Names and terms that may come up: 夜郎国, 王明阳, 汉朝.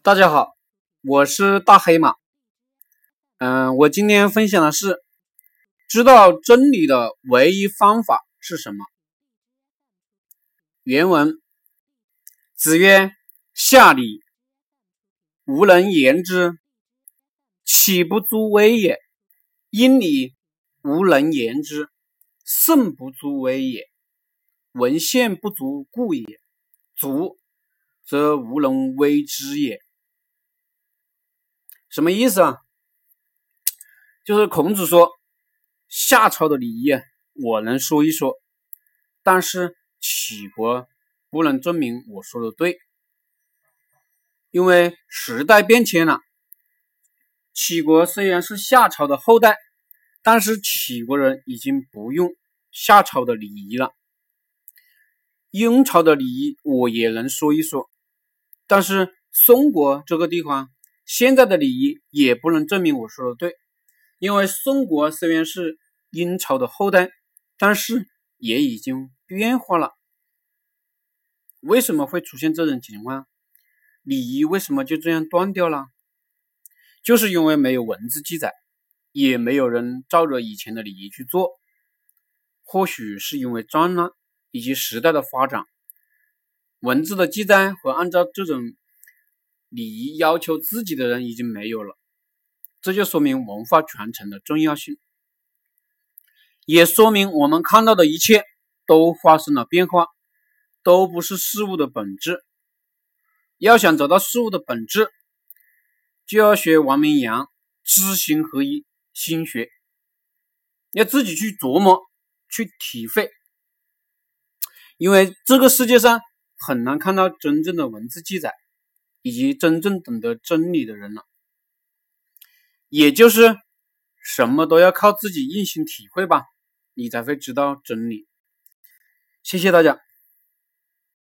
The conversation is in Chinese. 大家好，我是大黑马。我今天分享的是知道真理的唯一方法是什么。原文：子曰：下礼，无人言之，岂不足威也？因礼，无人言之，甚不足威也。文献不足故也，足则无人威之也。什么意思啊？就是孔子说，夏朝的礼仪我能说一说，但是齐国不能证明我说的对，因为时代变迁了。齐国虽然是夏朝的后代，但是齐国人已经不用夏朝的礼仪了。殷朝的礼仪我也能说一说，但是宋国这个地方现在的礼仪也不能证明我说的对，因为宋国虽然是殷朝的后代，但是也已经变化了。为什么会出现这种情况？礼仪为什么就这样断掉了？就是因为没有文字记载，也没有人照着以前的礼仪去做。或许是因为战乱以及时代的发展，文字的记载和按照这种礼仪要求自己的人已经没有了，这就说明文化传承的重要性，也说明我们看到的一切都发生了变化，都不是事物的本质。要想找到事物的本质，就要学王明阳知行合一心学，要自己去琢磨去体会，因为这个世界上很难看到真正的文字记载以及真正懂得真理的人了，也就是什么都要靠自己硬性体会吧，你才会知道真理。谢谢大家。